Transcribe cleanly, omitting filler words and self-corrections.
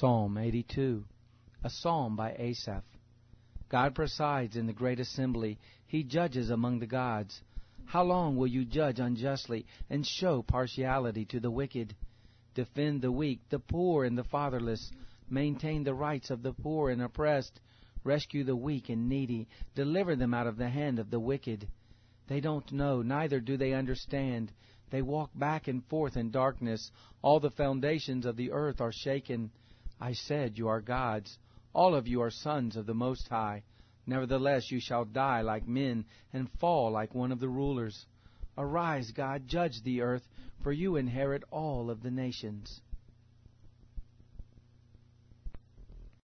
Psalm 82, a psalm by Asaph. God presides in the great assembly. He judges among the gods. How long will you judge unjustly and show partiality to the wicked? Defend the weak, the poor, and the fatherless. Maintain the rights of the poor and oppressed. Rescue the weak and needy. Deliver them out of the hand of the wicked. They don't know, neither do they understand. They walk back and forth in darkness. All the foundations of the earth are shaken. I said, you are gods. All of you are sons of the Most High. Nevertheless, you shall die like men and fall like one of the rulers. Arise, God, judge the earth, for you inherit all of the nations.